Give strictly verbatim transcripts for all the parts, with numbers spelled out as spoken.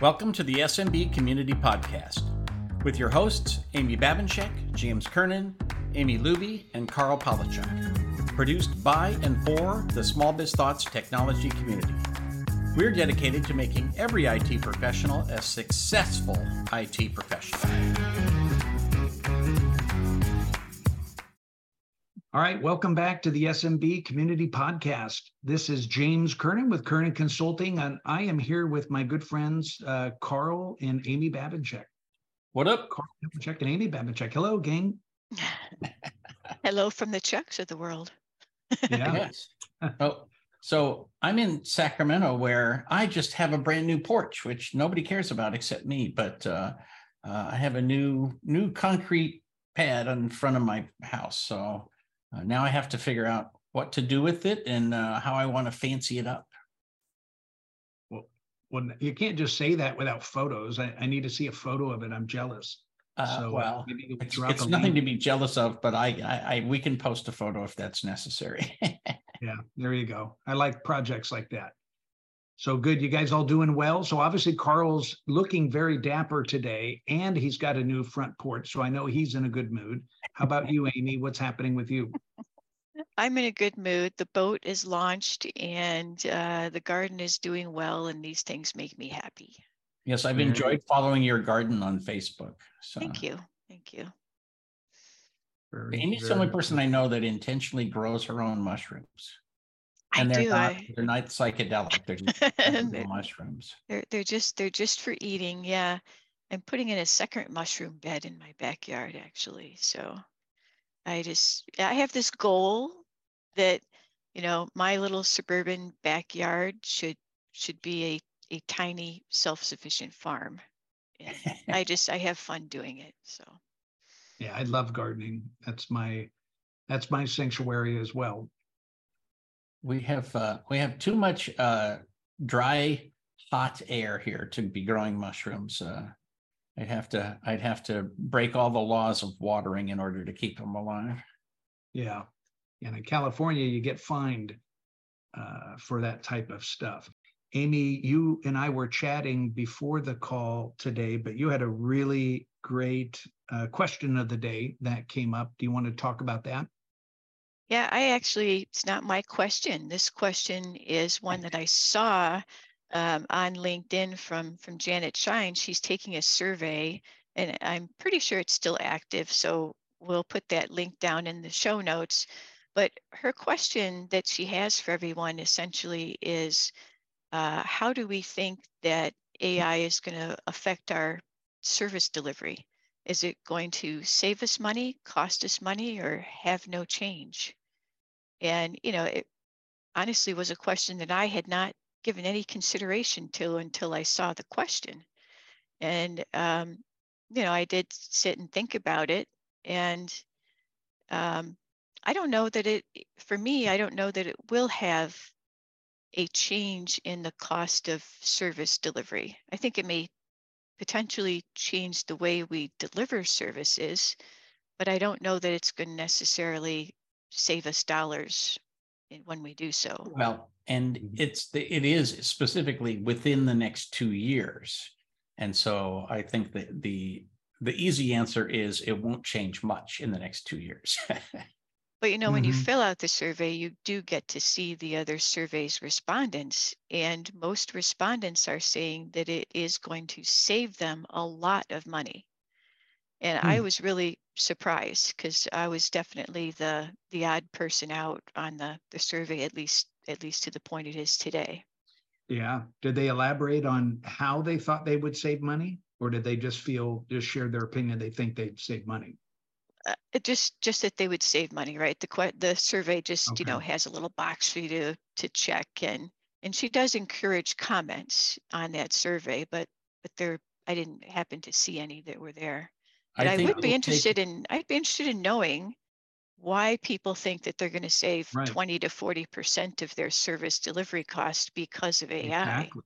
Welcome to the S M B Community Podcast with your hosts, Amy Babinschek, James Kernan, Amy Luby, and Carl Palachuk. Produced by and for the Small Biz Thoughts technology community. We're dedicated to making every I T professional a successful I T professional. All right, welcome back to the S M B Community Podcast. This is James Kernan with Kernan Consulting, and I am here with my good friends, uh, Carl and Amy Babinschek. What up? Carl Palachuk and Amy Babinschek. Hello, gang. Hello from the Czechs of the world. Yeah. Oh, so I'm in Sacramento, where I just have a brand new porch, which nobody cares about except me, but uh, uh, I have a new, new concrete pad in front of my house, so... Uh, now I have to figure out what to do with it and uh, how I want to fancy it up. Well, well, you can't just say that without photos. I, I need to see a photo of it. I'm jealous. Uh, so, well, uh, it's, it's nothing to be jealous of, but I, I, I, we can post a photo if that's necessary. Yeah, there you go. I like projects like that. So good. You guys all doing well? So obviously Carl's looking very dapper today, and he's got a new front porch. So I know he's in a good mood. How about you, Amy? What's happening with you? I'm in a good mood. The boat is launched, and uh, the garden is doing well, and these things make me happy. Yes, I've enjoyed following your garden on Facebook. So. Thank you. Thank you. Very, Amy's very the only person I know that intentionally grows her own mushrooms. And I they're do. Not, I... They're not psychedelic. They're just they're, mushrooms. They're they're just they're just for eating. Yeah, I'm putting in a second mushroom bed in my backyard actually. So, I just I have this goal that you know my little suburban backyard should should be a a tiny self-sufficient farm. And I just I have fun doing it. So. Yeah, I love gardening. That's my that's my sanctuary as well. We have uh, we have too much uh, dry, hot air here to be growing mushrooms. Uh, I'd have to I'd have to break all the laws of watering in order to keep them alive. Yeah, and in California, you get fined uh, for that type of stuff. Amy, you and I were chatting before the call today, but you had a really great uh, question of the day that came up. Do you want to talk about that? Yeah, I actually, it's not my question. This question is one that I saw um, on LinkedIn from, from Janet Schijns. She's taking a survey, and I'm pretty sure it's still active, so we'll put that link down in the show notes. But her question that she has for everyone essentially is, uh, how do we think that A I is going to affect our service delivery? Is it going to save us money, cost us money, or have no change? And, you know, it honestly was a question that I had not given any consideration to until I saw the question. And, um, you know, I did sit and think about it. And um, I don't know that it, for me, I don't know that it will have a change in the cost of service delivery. I think it may potentially change the way we deliver services, but I don't know that it's going to necessarily save us dollars when we do so. Well, and it's it is specifically within the next two years. And so I think that the the easy answer is it won't change much in the next two years. But you know, when mm-hmm. you fill out the survey, you do get to see the other survey's respondents, and most respondents are saying that it is going to save them a lot of money. And mm. I was really surprised because I was definitely the the odd person out on the, the survey, at least at least to the point it is today. Yeah. Did they elaborate on how they thought they would save money, or did they just feel just share their opinion? They think they'd save money. Uh, it just just that they would save money, right? The the survey just, okay. you know, has a little box for you to, to check. And and she does encourage comments on that survey, but but there I didn't happen to see any that were there. But I, I would be interested take... in I'd be interested in knowing why people think that they're going to save right. twenty to forty percent of their service delivery cost because of A I. Exactly.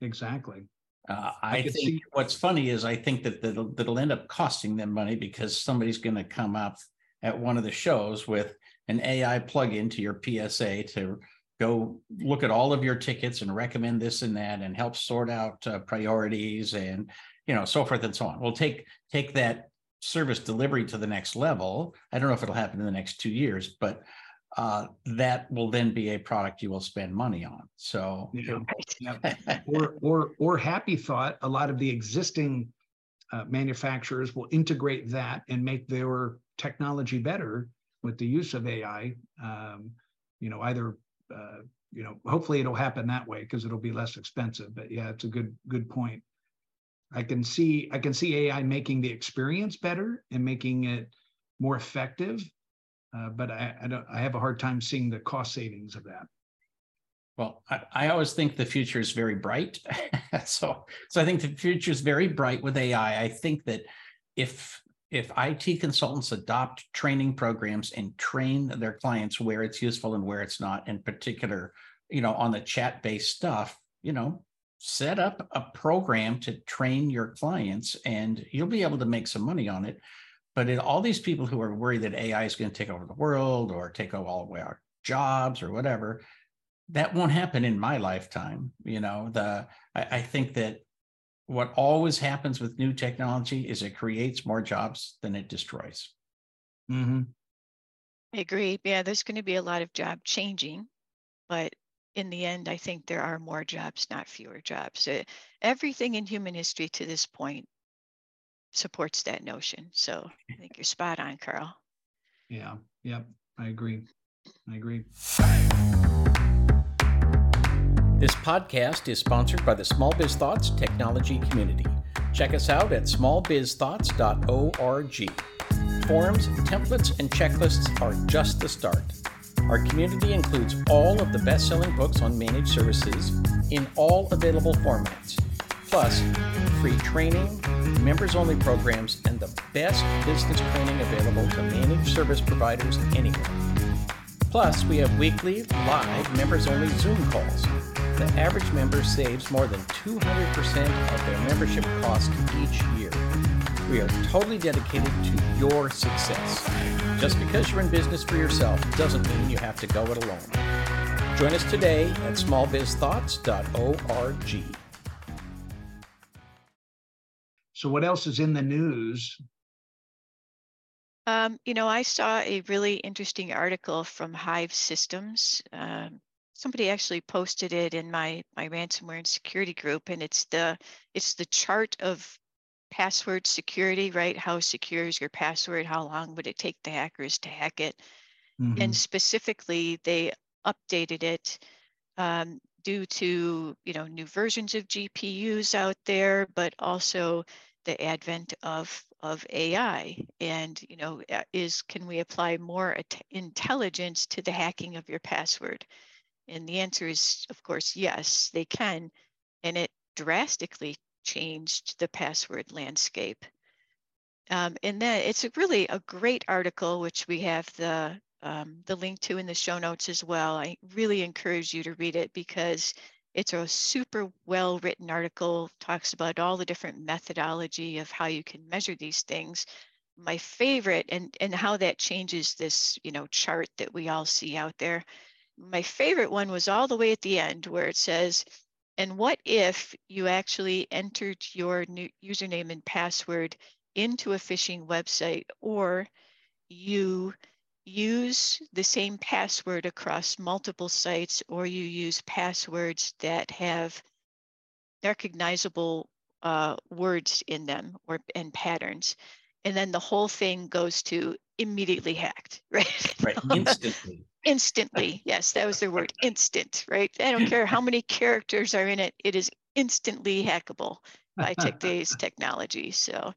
Exactly. Uh, I, I think see. What's funny is I think that that'll, that'll end up costing them money because somebody's going to come up at one of the shows with an A I plug-in to your P S A to go look at all of your tickets and recommend this and that and help sort out uh, priorities and, you know, so forth and so on. We'll take, take that service delivery to the next level. I don't know if it'll happen in the next two years, but uh, that will then be a product you will spend money on. So, yeah. Yeah. or, or, or happy thought, a lot of the existing uh, manufacturers will integrate that and make their technology better with the use of A I, um, you know, either, uh, you know, hopefully it'll happen that way because it'll be less expensive, but yeah, it's a good, good point. I can see I can see A I making the experience better and making it more effective, uh, but I, I don't I have a hard time seeing the cost savings of that. Well, I, I always think the future is very bright, so so I think the future is very bright with A I. I think that if if I T consultants adopt training programs and train their clients where it's useful and where it's not, in particular, you know, on the chat-based stuff, you know. Set up a program to train your clients and you'll be able to make some money on it. But it, all these people who are worried that A I is going to take over the world or take over all our jobs or whatever, that won't happen in my lifetime. You know, the I, I think that what always happens with new technology is it creates more jobs than it destroys. Mm-hmm. I agree. Yeah, there's going to be a lot of job changing, but in the end, I think there are more jobs, not fewer jobs. Uh, everything in human history to this point supports that notion. So I think you're spot on, Carl. Yeah, yep, I agree. I agree. This podcast is sponsored by the Small Biz Thoughts technology community. Check us out at small biz thoughts dot org. Forms, templates, and checklists are just the start. Our community includes all of the best-selling books on managed services in all available formats, plus free training, members-only programs, and the best business training available to managed service providers anywhere. Plus, we have weekly, live, members-only Zoom calls. The average member saves more than two hundred percent of their membership cost each year. We are totally dedicated to your success. Just because you're in business for yourself doesn't mean you have to go it alone. Join us today at small biz thoughts dot org. So what else is in the news? Um, you know, I saw a really interesting article from Hive Systems. Um, somebody actually posted it in my, my ransomware and security group, and it's the it's the chart of password security, right? How secure is your password? How long would it take the hackers to hack it? Mm-hmm. And specifically, they updated it um, due to, you know, new versions of G P Us out there, but also the advent of of A I. And, you know, is can we apply more at- intelligence to the hacking of your password? And the answer is, of course, yes, they can. And it drastically changed the password landscape. Um, and then it's a really a great article, which we have the um, the link to in the show notes as well. I really encourage you to read it because it's a super well-written article, talks about all the different methodology of how you can measure these things. My favorite, and, and how that changes this, you know, chart that we all see out there. My favorite one was all the way at the end where it says, and what if you actually entered your new username and password into a phishing website, or you use the same password across multiple sites, or you use passwords that have recognizable uh, words in them or and patterns, and then the whole thing goes to immediately hacked, right? Right, instantly. Instantly, yes, that was their word, instant, right? I don't care how many characters are in it, it is instantly hackable by today's technology. So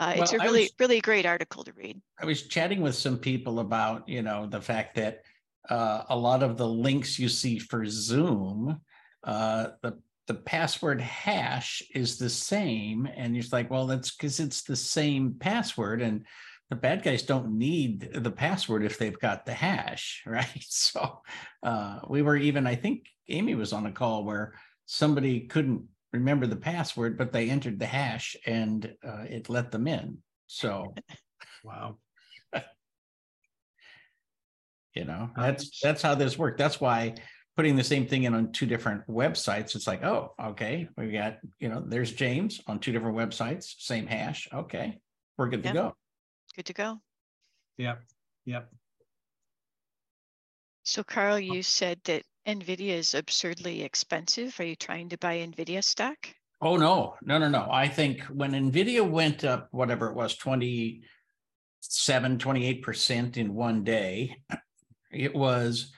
uh, well, it's a really, was, really great article to read. I was chatting with some people about, you know, the fact that uh, a lot of the links you see for Zoom, uh, the the password hash is the same. And you're like, well, that's because it's the same password. And the bad guys don't need the password if they've got the hash, right? So uh, we were even, I think Amy was on a call where somebody couldn't remember the password, but they entered the hash and uh, it let them in. So, wow. You know, that's that's how this worked. That's why putting the same thing in on two different websites, it's like, oh, okay, we got, you know, there's James on two different websites, same hash. Okay, we're good yeah. to go. Good to go. Yep, yep. So Carl, you said that NVIDIA is absurdly expensive. Are you trying to buy NVIDIA stock? Oh, no, no, no, no. I think when NVIDIA went up, whatever it was, twenty-seven, twenty-eight percent in one day, it was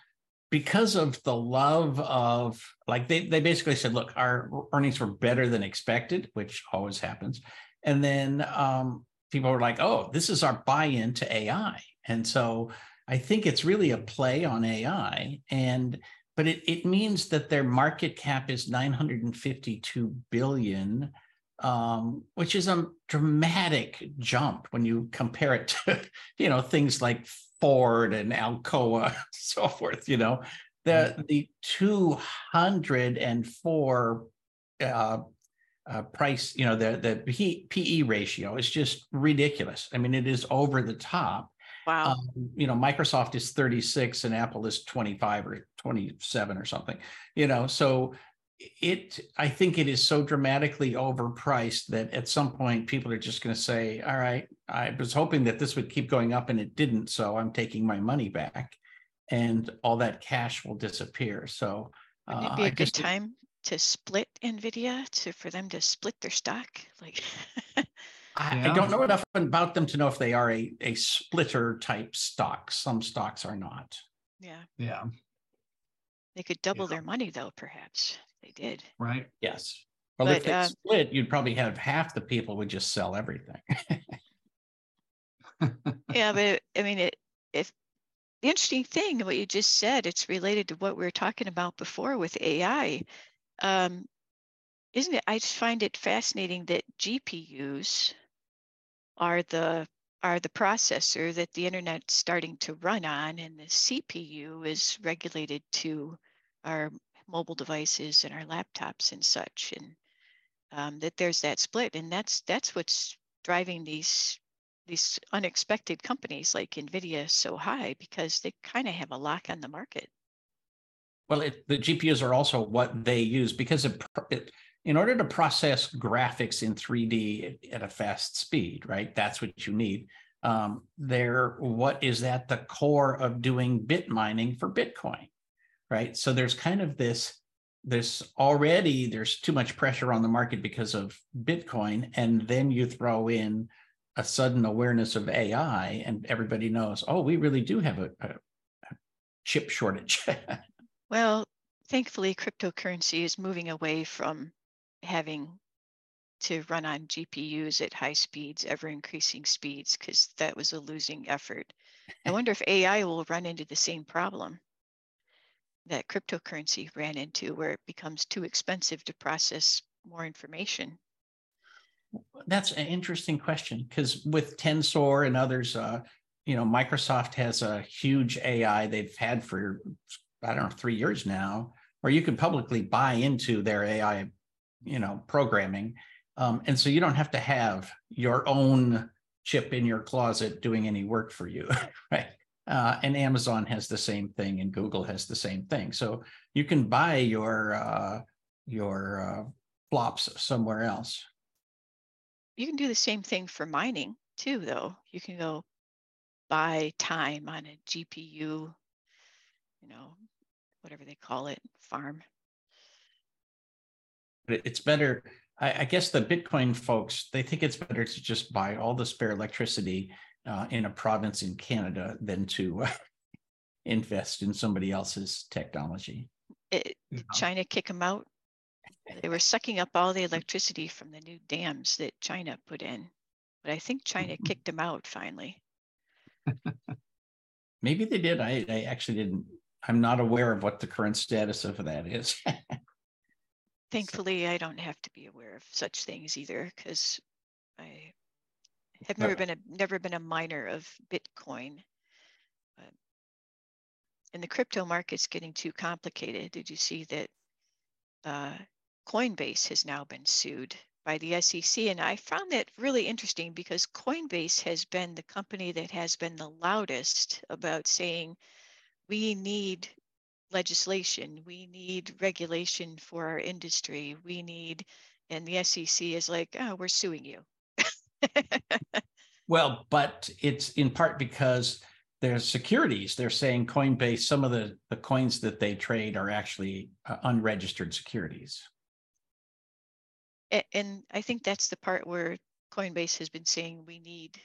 because of the love of, like, they, they basically said, look, our earnings were better than expected, which always happens. And then um, people were like, oh, this is our buy-in to A I. And so I think it's really a play on A I. And but it, it means that their market cap is nine hundred fifty-two billion dollars, um, which is a dramatic jump when you compare it to, you know, things like Ford and Alcoa, and so forth. You know, the the two hundred four uh, uh, price, you know, the the P E ratio is just ridiculous. I mean, it is over the top. Wow. Um, you know, Microsoft is thirty-six and Apple is twenty-five or twenty-seven or something, you know, so it, I think it is so dramatically overpriced that at some point people are just going to say, all right, I was hoping that this would keep going up and it didn't, so I'm taking my money back, and all that cash will disappear. So uh, it'd be a I good time it, to split NVIDIA to, for them to split their stock. Like, I, yeah. I don't know enough about them to know if they are a, a splitter type stock. Some stocks are not. Yeah. Yeah. They could double yeah. their money though, perhaps. They did. Right. Yes. Well, but, if they um, split, you'd probably have half the people would just sell everything. yeah, but I mean, it, if the interesting thing, what you just said, it's related to what we were talking about before with A I. Um, isn't it? I just find it fascinating that G P Us are the are the processor that the internet's starting to run on, and the C P U is regulated to our mobile devices and our laptops and such, and um, that there's that split, and that's that's what's driving these these unexpected companies like NVIDIA so high, because they kind of have a lock on the market. Well, it, the G P Us are also what they use, because it, it in order to process graphics in three D at a fast speed, right? That's what you need. Um, they're what is at the core of doing bit mining for Bitcoin, right? So there's kind of this, this already there's too much pressure on the market because of Bitcoin. And then you throw in a sudden awareness of A I and everybody knows, oh, we really do have a, a, a chip shortage. Well, thankfully, cryptocurrency is moving away from having to run on G P Us at high speeds, ever increasing speeds, because that was a losing effort. I wonder if A I will run into the same problem that cryptocurrency ran into, where it becomes too expensive to process more information. That's an interesting question, because with Tensor and others, uh, you know, Microsoft has a huge A I they've had for, I don't know, three years now, where you can publicly buy into their A I, you know, programming. Um, and so you don't have to have your own chip in your closet doing any work for you, right? Uh, and Amazon has the same thing, and Google has the same thing. So you can buy your uh, your uh, flops somewhere else. You can do the same thing for mining too, though. You can go buy time on a G P U, you know, whatever they call it, farm. It's better, I, I guess the Bitcoin folks, they think it's better to just buy all the spare electricity uh, in a province in Canada than to uh, invest in somebody else's technology. It, did China kick them out? They were sucking up all the electricity from the new dams that China put in. But I think China kicked them out finally. Maybe they did. I, I actually didn't. I'm not aware of what the current status of that is. Thankfully, I don't have to be aware of such things either, because I have never been a never been a miner of Bitcoin. But, and the crypto market's getting too complicated. Did you see that uh, Coinbase has now been sued by the S E C? And I found that really interesting, because Coinbase has been the company that has been the loudest about saying we need legislation. We need regulation for our industry. We need, and the S E C is like, oh, we're suing you. Well, but it's in part because there's securities. They're saying Coinbase, some of the, the coins that they trade are actually uh, unregistered securities. And, and I think that's the part where Coinbase has been saying we need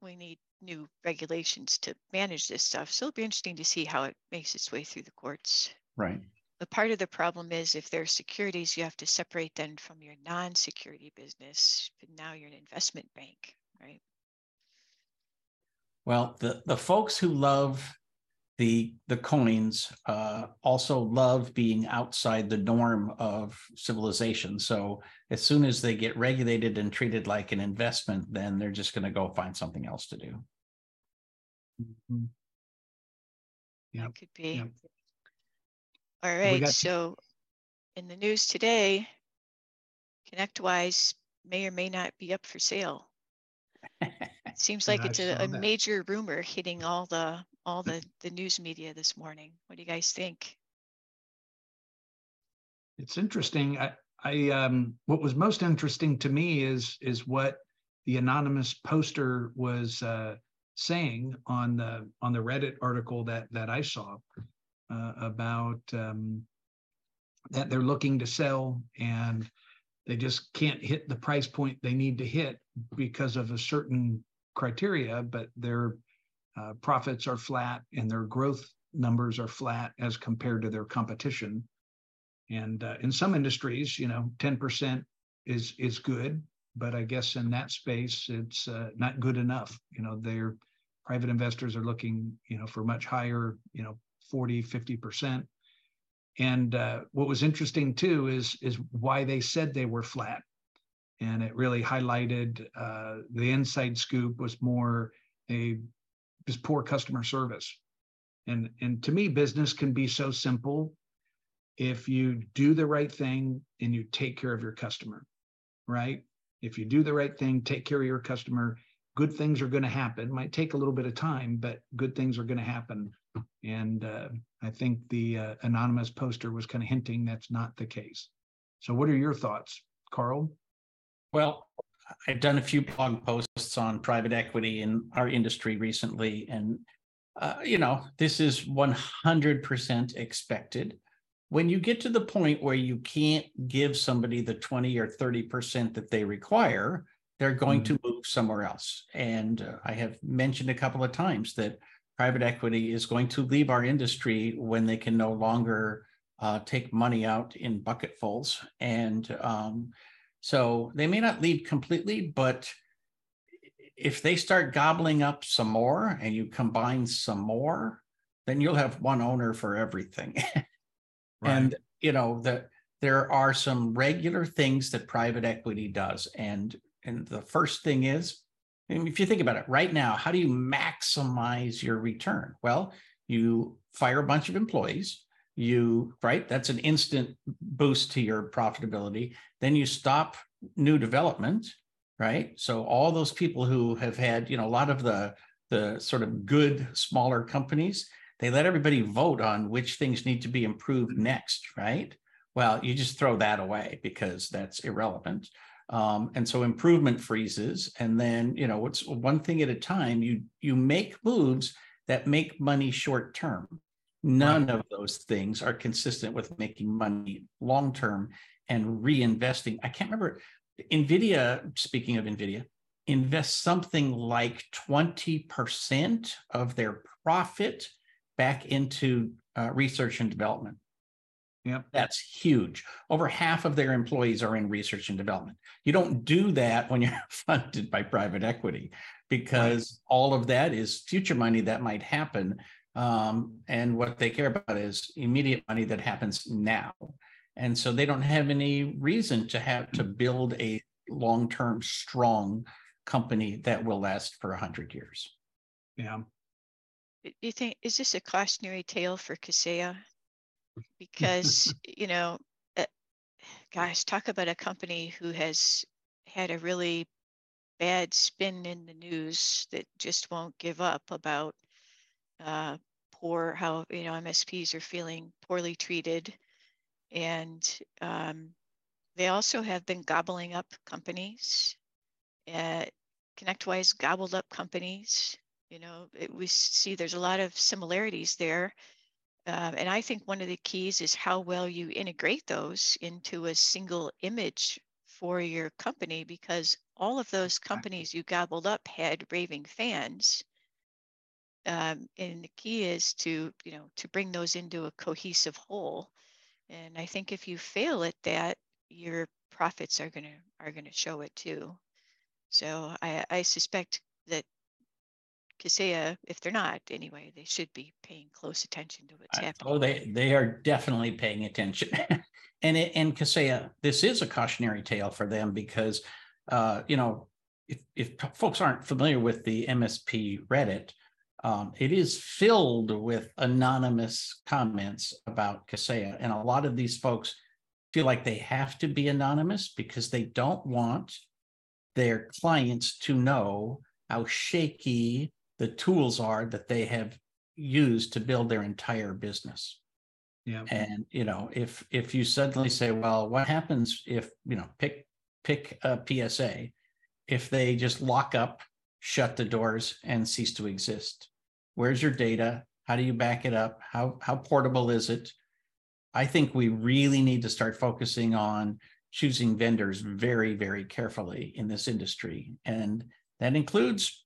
we need new regulations to manage this stuff. So it'll be interesting to see how it makes its way through the courts. Right. But part of the problem is if there are securities, you have to separate them from your non-security business. But now you're an investment bank, right? Well, the, the folks who love the, the coins uh, also love being outside the norm of civilization. So as soon as they get regulated and treated like an investment, then they're just going to go find something else to do. Mm-hmm. Yeah, it could be. Yep. All right. Got- so in the news today, ConnectWise may or may not be up for sale. It seems like yeah, it's a, a major rumor hitting all the all the, the news media this morning. What do you guys think? It's interesting. I, I um, what was most interesting to me is is what the anonymous poster was uh, saying on the on the Reddit article that that I saw uh, about um, that they're looking to sell and they just can't hit the price point they need to hit because of a certain criteria, but their uh, profits are flat and their growth numbers are flat as compared to their competition. And uh, in some industries, you know, ten percent is is good, but I guess in that space, it's uh, not good enough. You know, their private investors are looking, you know, for much higher, you know, forty, fifty percent. And uh, what was interesting too is is why they said they were flat, and it really highlighted uh, the inside scoop was more a just poor customer service, and and to me business can be so simple if you do the right thing and you take care of your customer, right? If you do the right thing, take care of your customer, good things are going to happen. Might take a little bit of time, but good things are going to happen. And uh, I think the uh, anonymous poster was kind of hinting that's not the case. So what are your thoughts, Carl? Well, I've done a few blog posts on private equity in our industry recently. And, uh, you know, this is one hundred percent expected. When you get to the point where you can't give somebody the twenty or thirty percent that they require, they're going mm-hmm. to move somewhere else. And uh, I have mentioned a couple of times that private equity is going to leave our industry when they can no longer uh, take money out in bucketfuls. And um, so they may not leave completely, but if they start gobbling up some more and you combine some more, then you'll have one owner for everything. Right. And, you know, the, there are some regular things that private equity does. And, and the first thing is, if you think about it right now, how do you maximize your return? Well, you fire a bunch of employees, you, right? That's an instant boost to your profitability. Then you stop new development, right? So all those people who have had, you know, a lot of the, the sort of good smaller companies, they let everybody vote on which things need to be improved next, right? Well, you just throw that away because that's irrelevant. Um, and so improvement freezes, and then, you know, it's one thing at a time. You you make moves that make money short term. None of those things are consistent with making money long term and reinvesting. I can't remember. NVIDIA, speaking of NVIDIA, invests something like twenty percent of their profit back into uh, research and development. Yep. That's huge. Over half of their employees are in research and development. You don't do that when you're funded by private equity, because right. all of that is future money that might happen. Um, and what they care about is immediate money that happens now. And so they don't have any reason to have to build a long-term strong company that will last for one hundred years. Yeah. You think, is this a cautionary tale for Kaseya? Because, you know, uh, gosh, talk about a company who has had a really bad spin in the news that just won't give up about uh, poor, how, you know, M S Ps are feeling poorly treated. And um, they also have been gobbling up companies. Uh, ConnectWise gobbled up companies. You know, it, we see there's a lot of similarities there. Uh, and I think one of the keys is how well you integrate those into a single image for your company, because all of those companies you gobbled up had raving fans. Um, and the key is to, you know, to bring those into a cohesive whole. And I think if you fail at that, your profits are going to are going to show it too. So I, I suspect that Kaseya, if they're not anyway, they should be paying close attention to what's happening. Oh, they they are definitely paying attention. and it, and Kaseya, this is a cautionary tale for them, because uh, you know, if if folks aren't familiar with the M S P Reddit, um, it is filled with anonymous comments about Kaseya, and a lot of these folks feel like they have to be anonymous because they don't want their clients to know how shaky the tools are that they have used to build their entire business. Yeah. And, you know, if if you suddenly say, well, what happens if, you know, pick pick a P S A, if they just lock up, shut the doors, and cease to exist? Where's your data? How do you back it up? How how portable is it? I think we really need to start focusing on choosing vendors very, very carefully in this industry. And that includes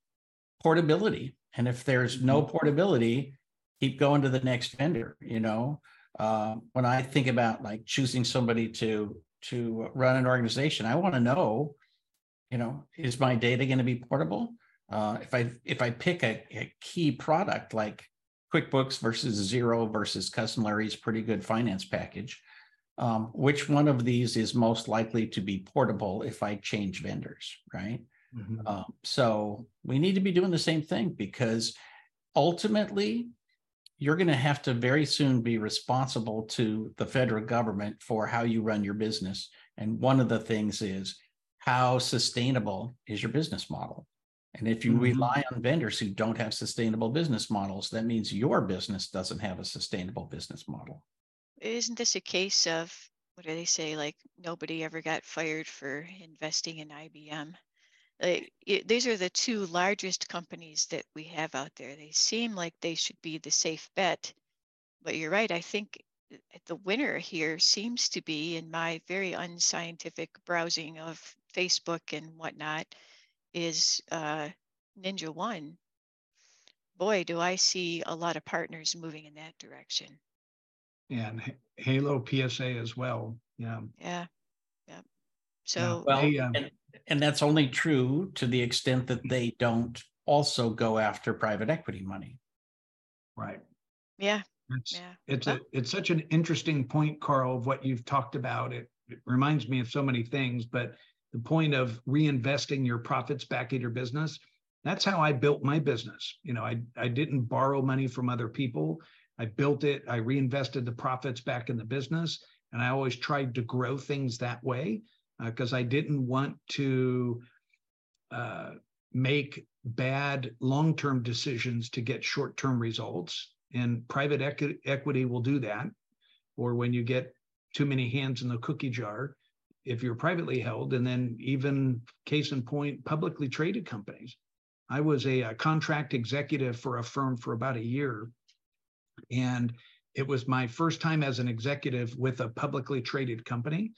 portability. And if there's no portability, keep going to the next vendor. You know, uh, when I think about like choosing somebody to, to run an organization, I want to know, you know, is my data going to be portable? Uh, if I, if I pick a, a key product like QuickBooks versus Xero versus Custom Larry's pretty good finance package, Um, which one of these is most likely to be portable if I change vendors, right? Mm-hmm. Um, so we need to be doing the same thing, because ultimately you're going to have to very soon be responsible to the federal government for how you run your business. And one of the things is, how sustainable is your business model? And if you mm-hmm. rely on vendors who don't have sustainable business models, that means your business doesn't have a sustainable business model. Isn't this a case of, what do they say, like nobody ever got fired for investing in I B M? Like, it, these are the two largest companies that we have out there. They seem like they should be the safe bet, but you're right. I think the winner here seems to be, in my very unscientific browsing of Facebook and whatnot, is uh, Ninja One. Boy, do I see a lot of partners moving in that direction. And Halo P S A as well. Yeah. Yeah. Yeah. So, well, they, um, and, and that's only true to the extent that they don't also go after private equity money. Right. Yeah. It's, yeah. it's, well, a, it's such an interesting point, Carl, of what you've talked about. It, it reminds me of so many things, but the point of reinvesting your profits back in your business, that's how I built my business. You know, I, I didn't borrow money from other people. I built it, I reinvested the profits back in the business, and I always tried to grow things that way, because uh, I didn't want to uh, make bad long-term decisions to get short-term results. And private equi- equity will do that, or when you get too many hands in the cookie jar, if you're privately held. And then even case in point, publicly traded companies. I was a, a contract executive for a firm for about a year, and it was my first time as an executive with a publicly traded company.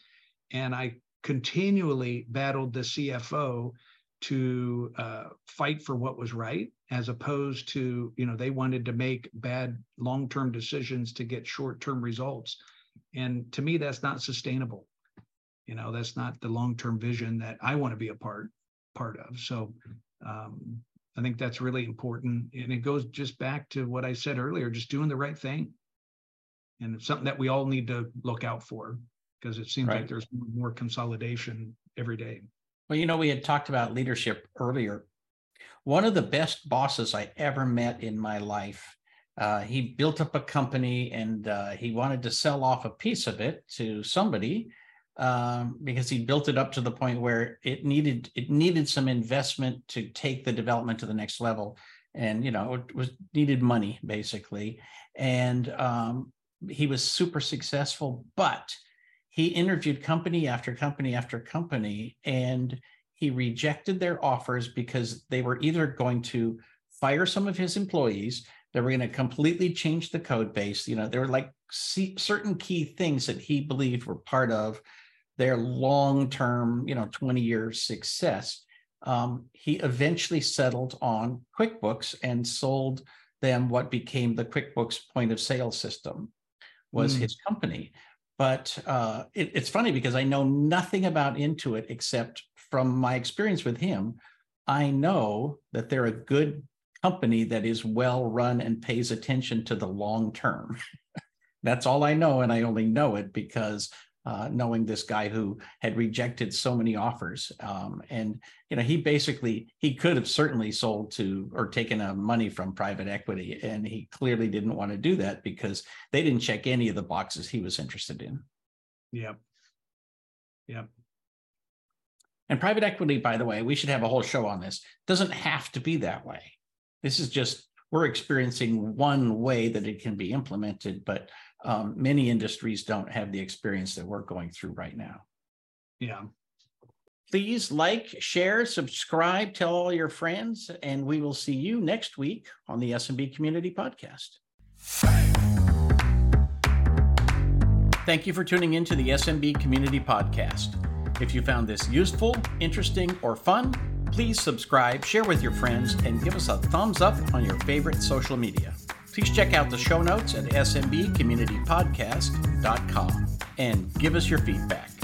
And I continually battled the C F O to uh, fight for what was right, as opposed to, you know, they wanted to make bad long-term decisions to get short-term results. And to me, that's not sustainable. You know, that's not the long-term vision that I want to be a part, part of. So, um, I think that's really important. And it goes just back to what I said earlier, just doing the right thing. And it's something that we all need to look out for, because it seems right. like there's more consolidation every day. Well, you know, we had talked about leadership earlier. One of the best bosses I ever met in my life, uh, he built up a company, and uh, he wanted to sell off a piece of it to somebody, Um, because he built it up to the point where it needed it needed some investment to take the development to the next level. and, you know, it was needed money basically. And um, he was super successful, but he interviewed company after company after company, and he rejected their offers because they were either going to fire some of his employees, they were going to completely change the code base. You know, there were like certain key things that he believed were part of their long-term, you know, twenty-year success. Um, he eventually settled on QuickBooks and sold them what became the QuickBooks point of sale system, was mm. his company. But uh, it, it's funny because I know nothing about Intuit except from my experience with him. I know that they're a good company that is well run and pays attention to the long term. That's all I know, and I only know it because uh, knowing this guy who had rejected so many offers, um, and you know, he basically he could have certainly sold to or taken uh, money from private equity, and he clearly didn't want to do that because they didn't check any of the boxes he was interested in. Yep. Yep. And private equity, by the way, we should have a whole show on this. Doesn't have to be that way. This is just, we're experiencing one way that it can be implemented, but um, many industries don't have the experience that we're going through right now. Yeah. Please like, share, subscribe, tell all your friends, and we will see you next week on the S M B Community Podcast. Thank you for tuning in to the S M B Community Podcast. If you found this useful, interesting, or fun, please subscribe, share with your friends, and give us a thumbs up on your favorite social media. Please check out the show notes at S M B community podcast dot com and give us your feedback.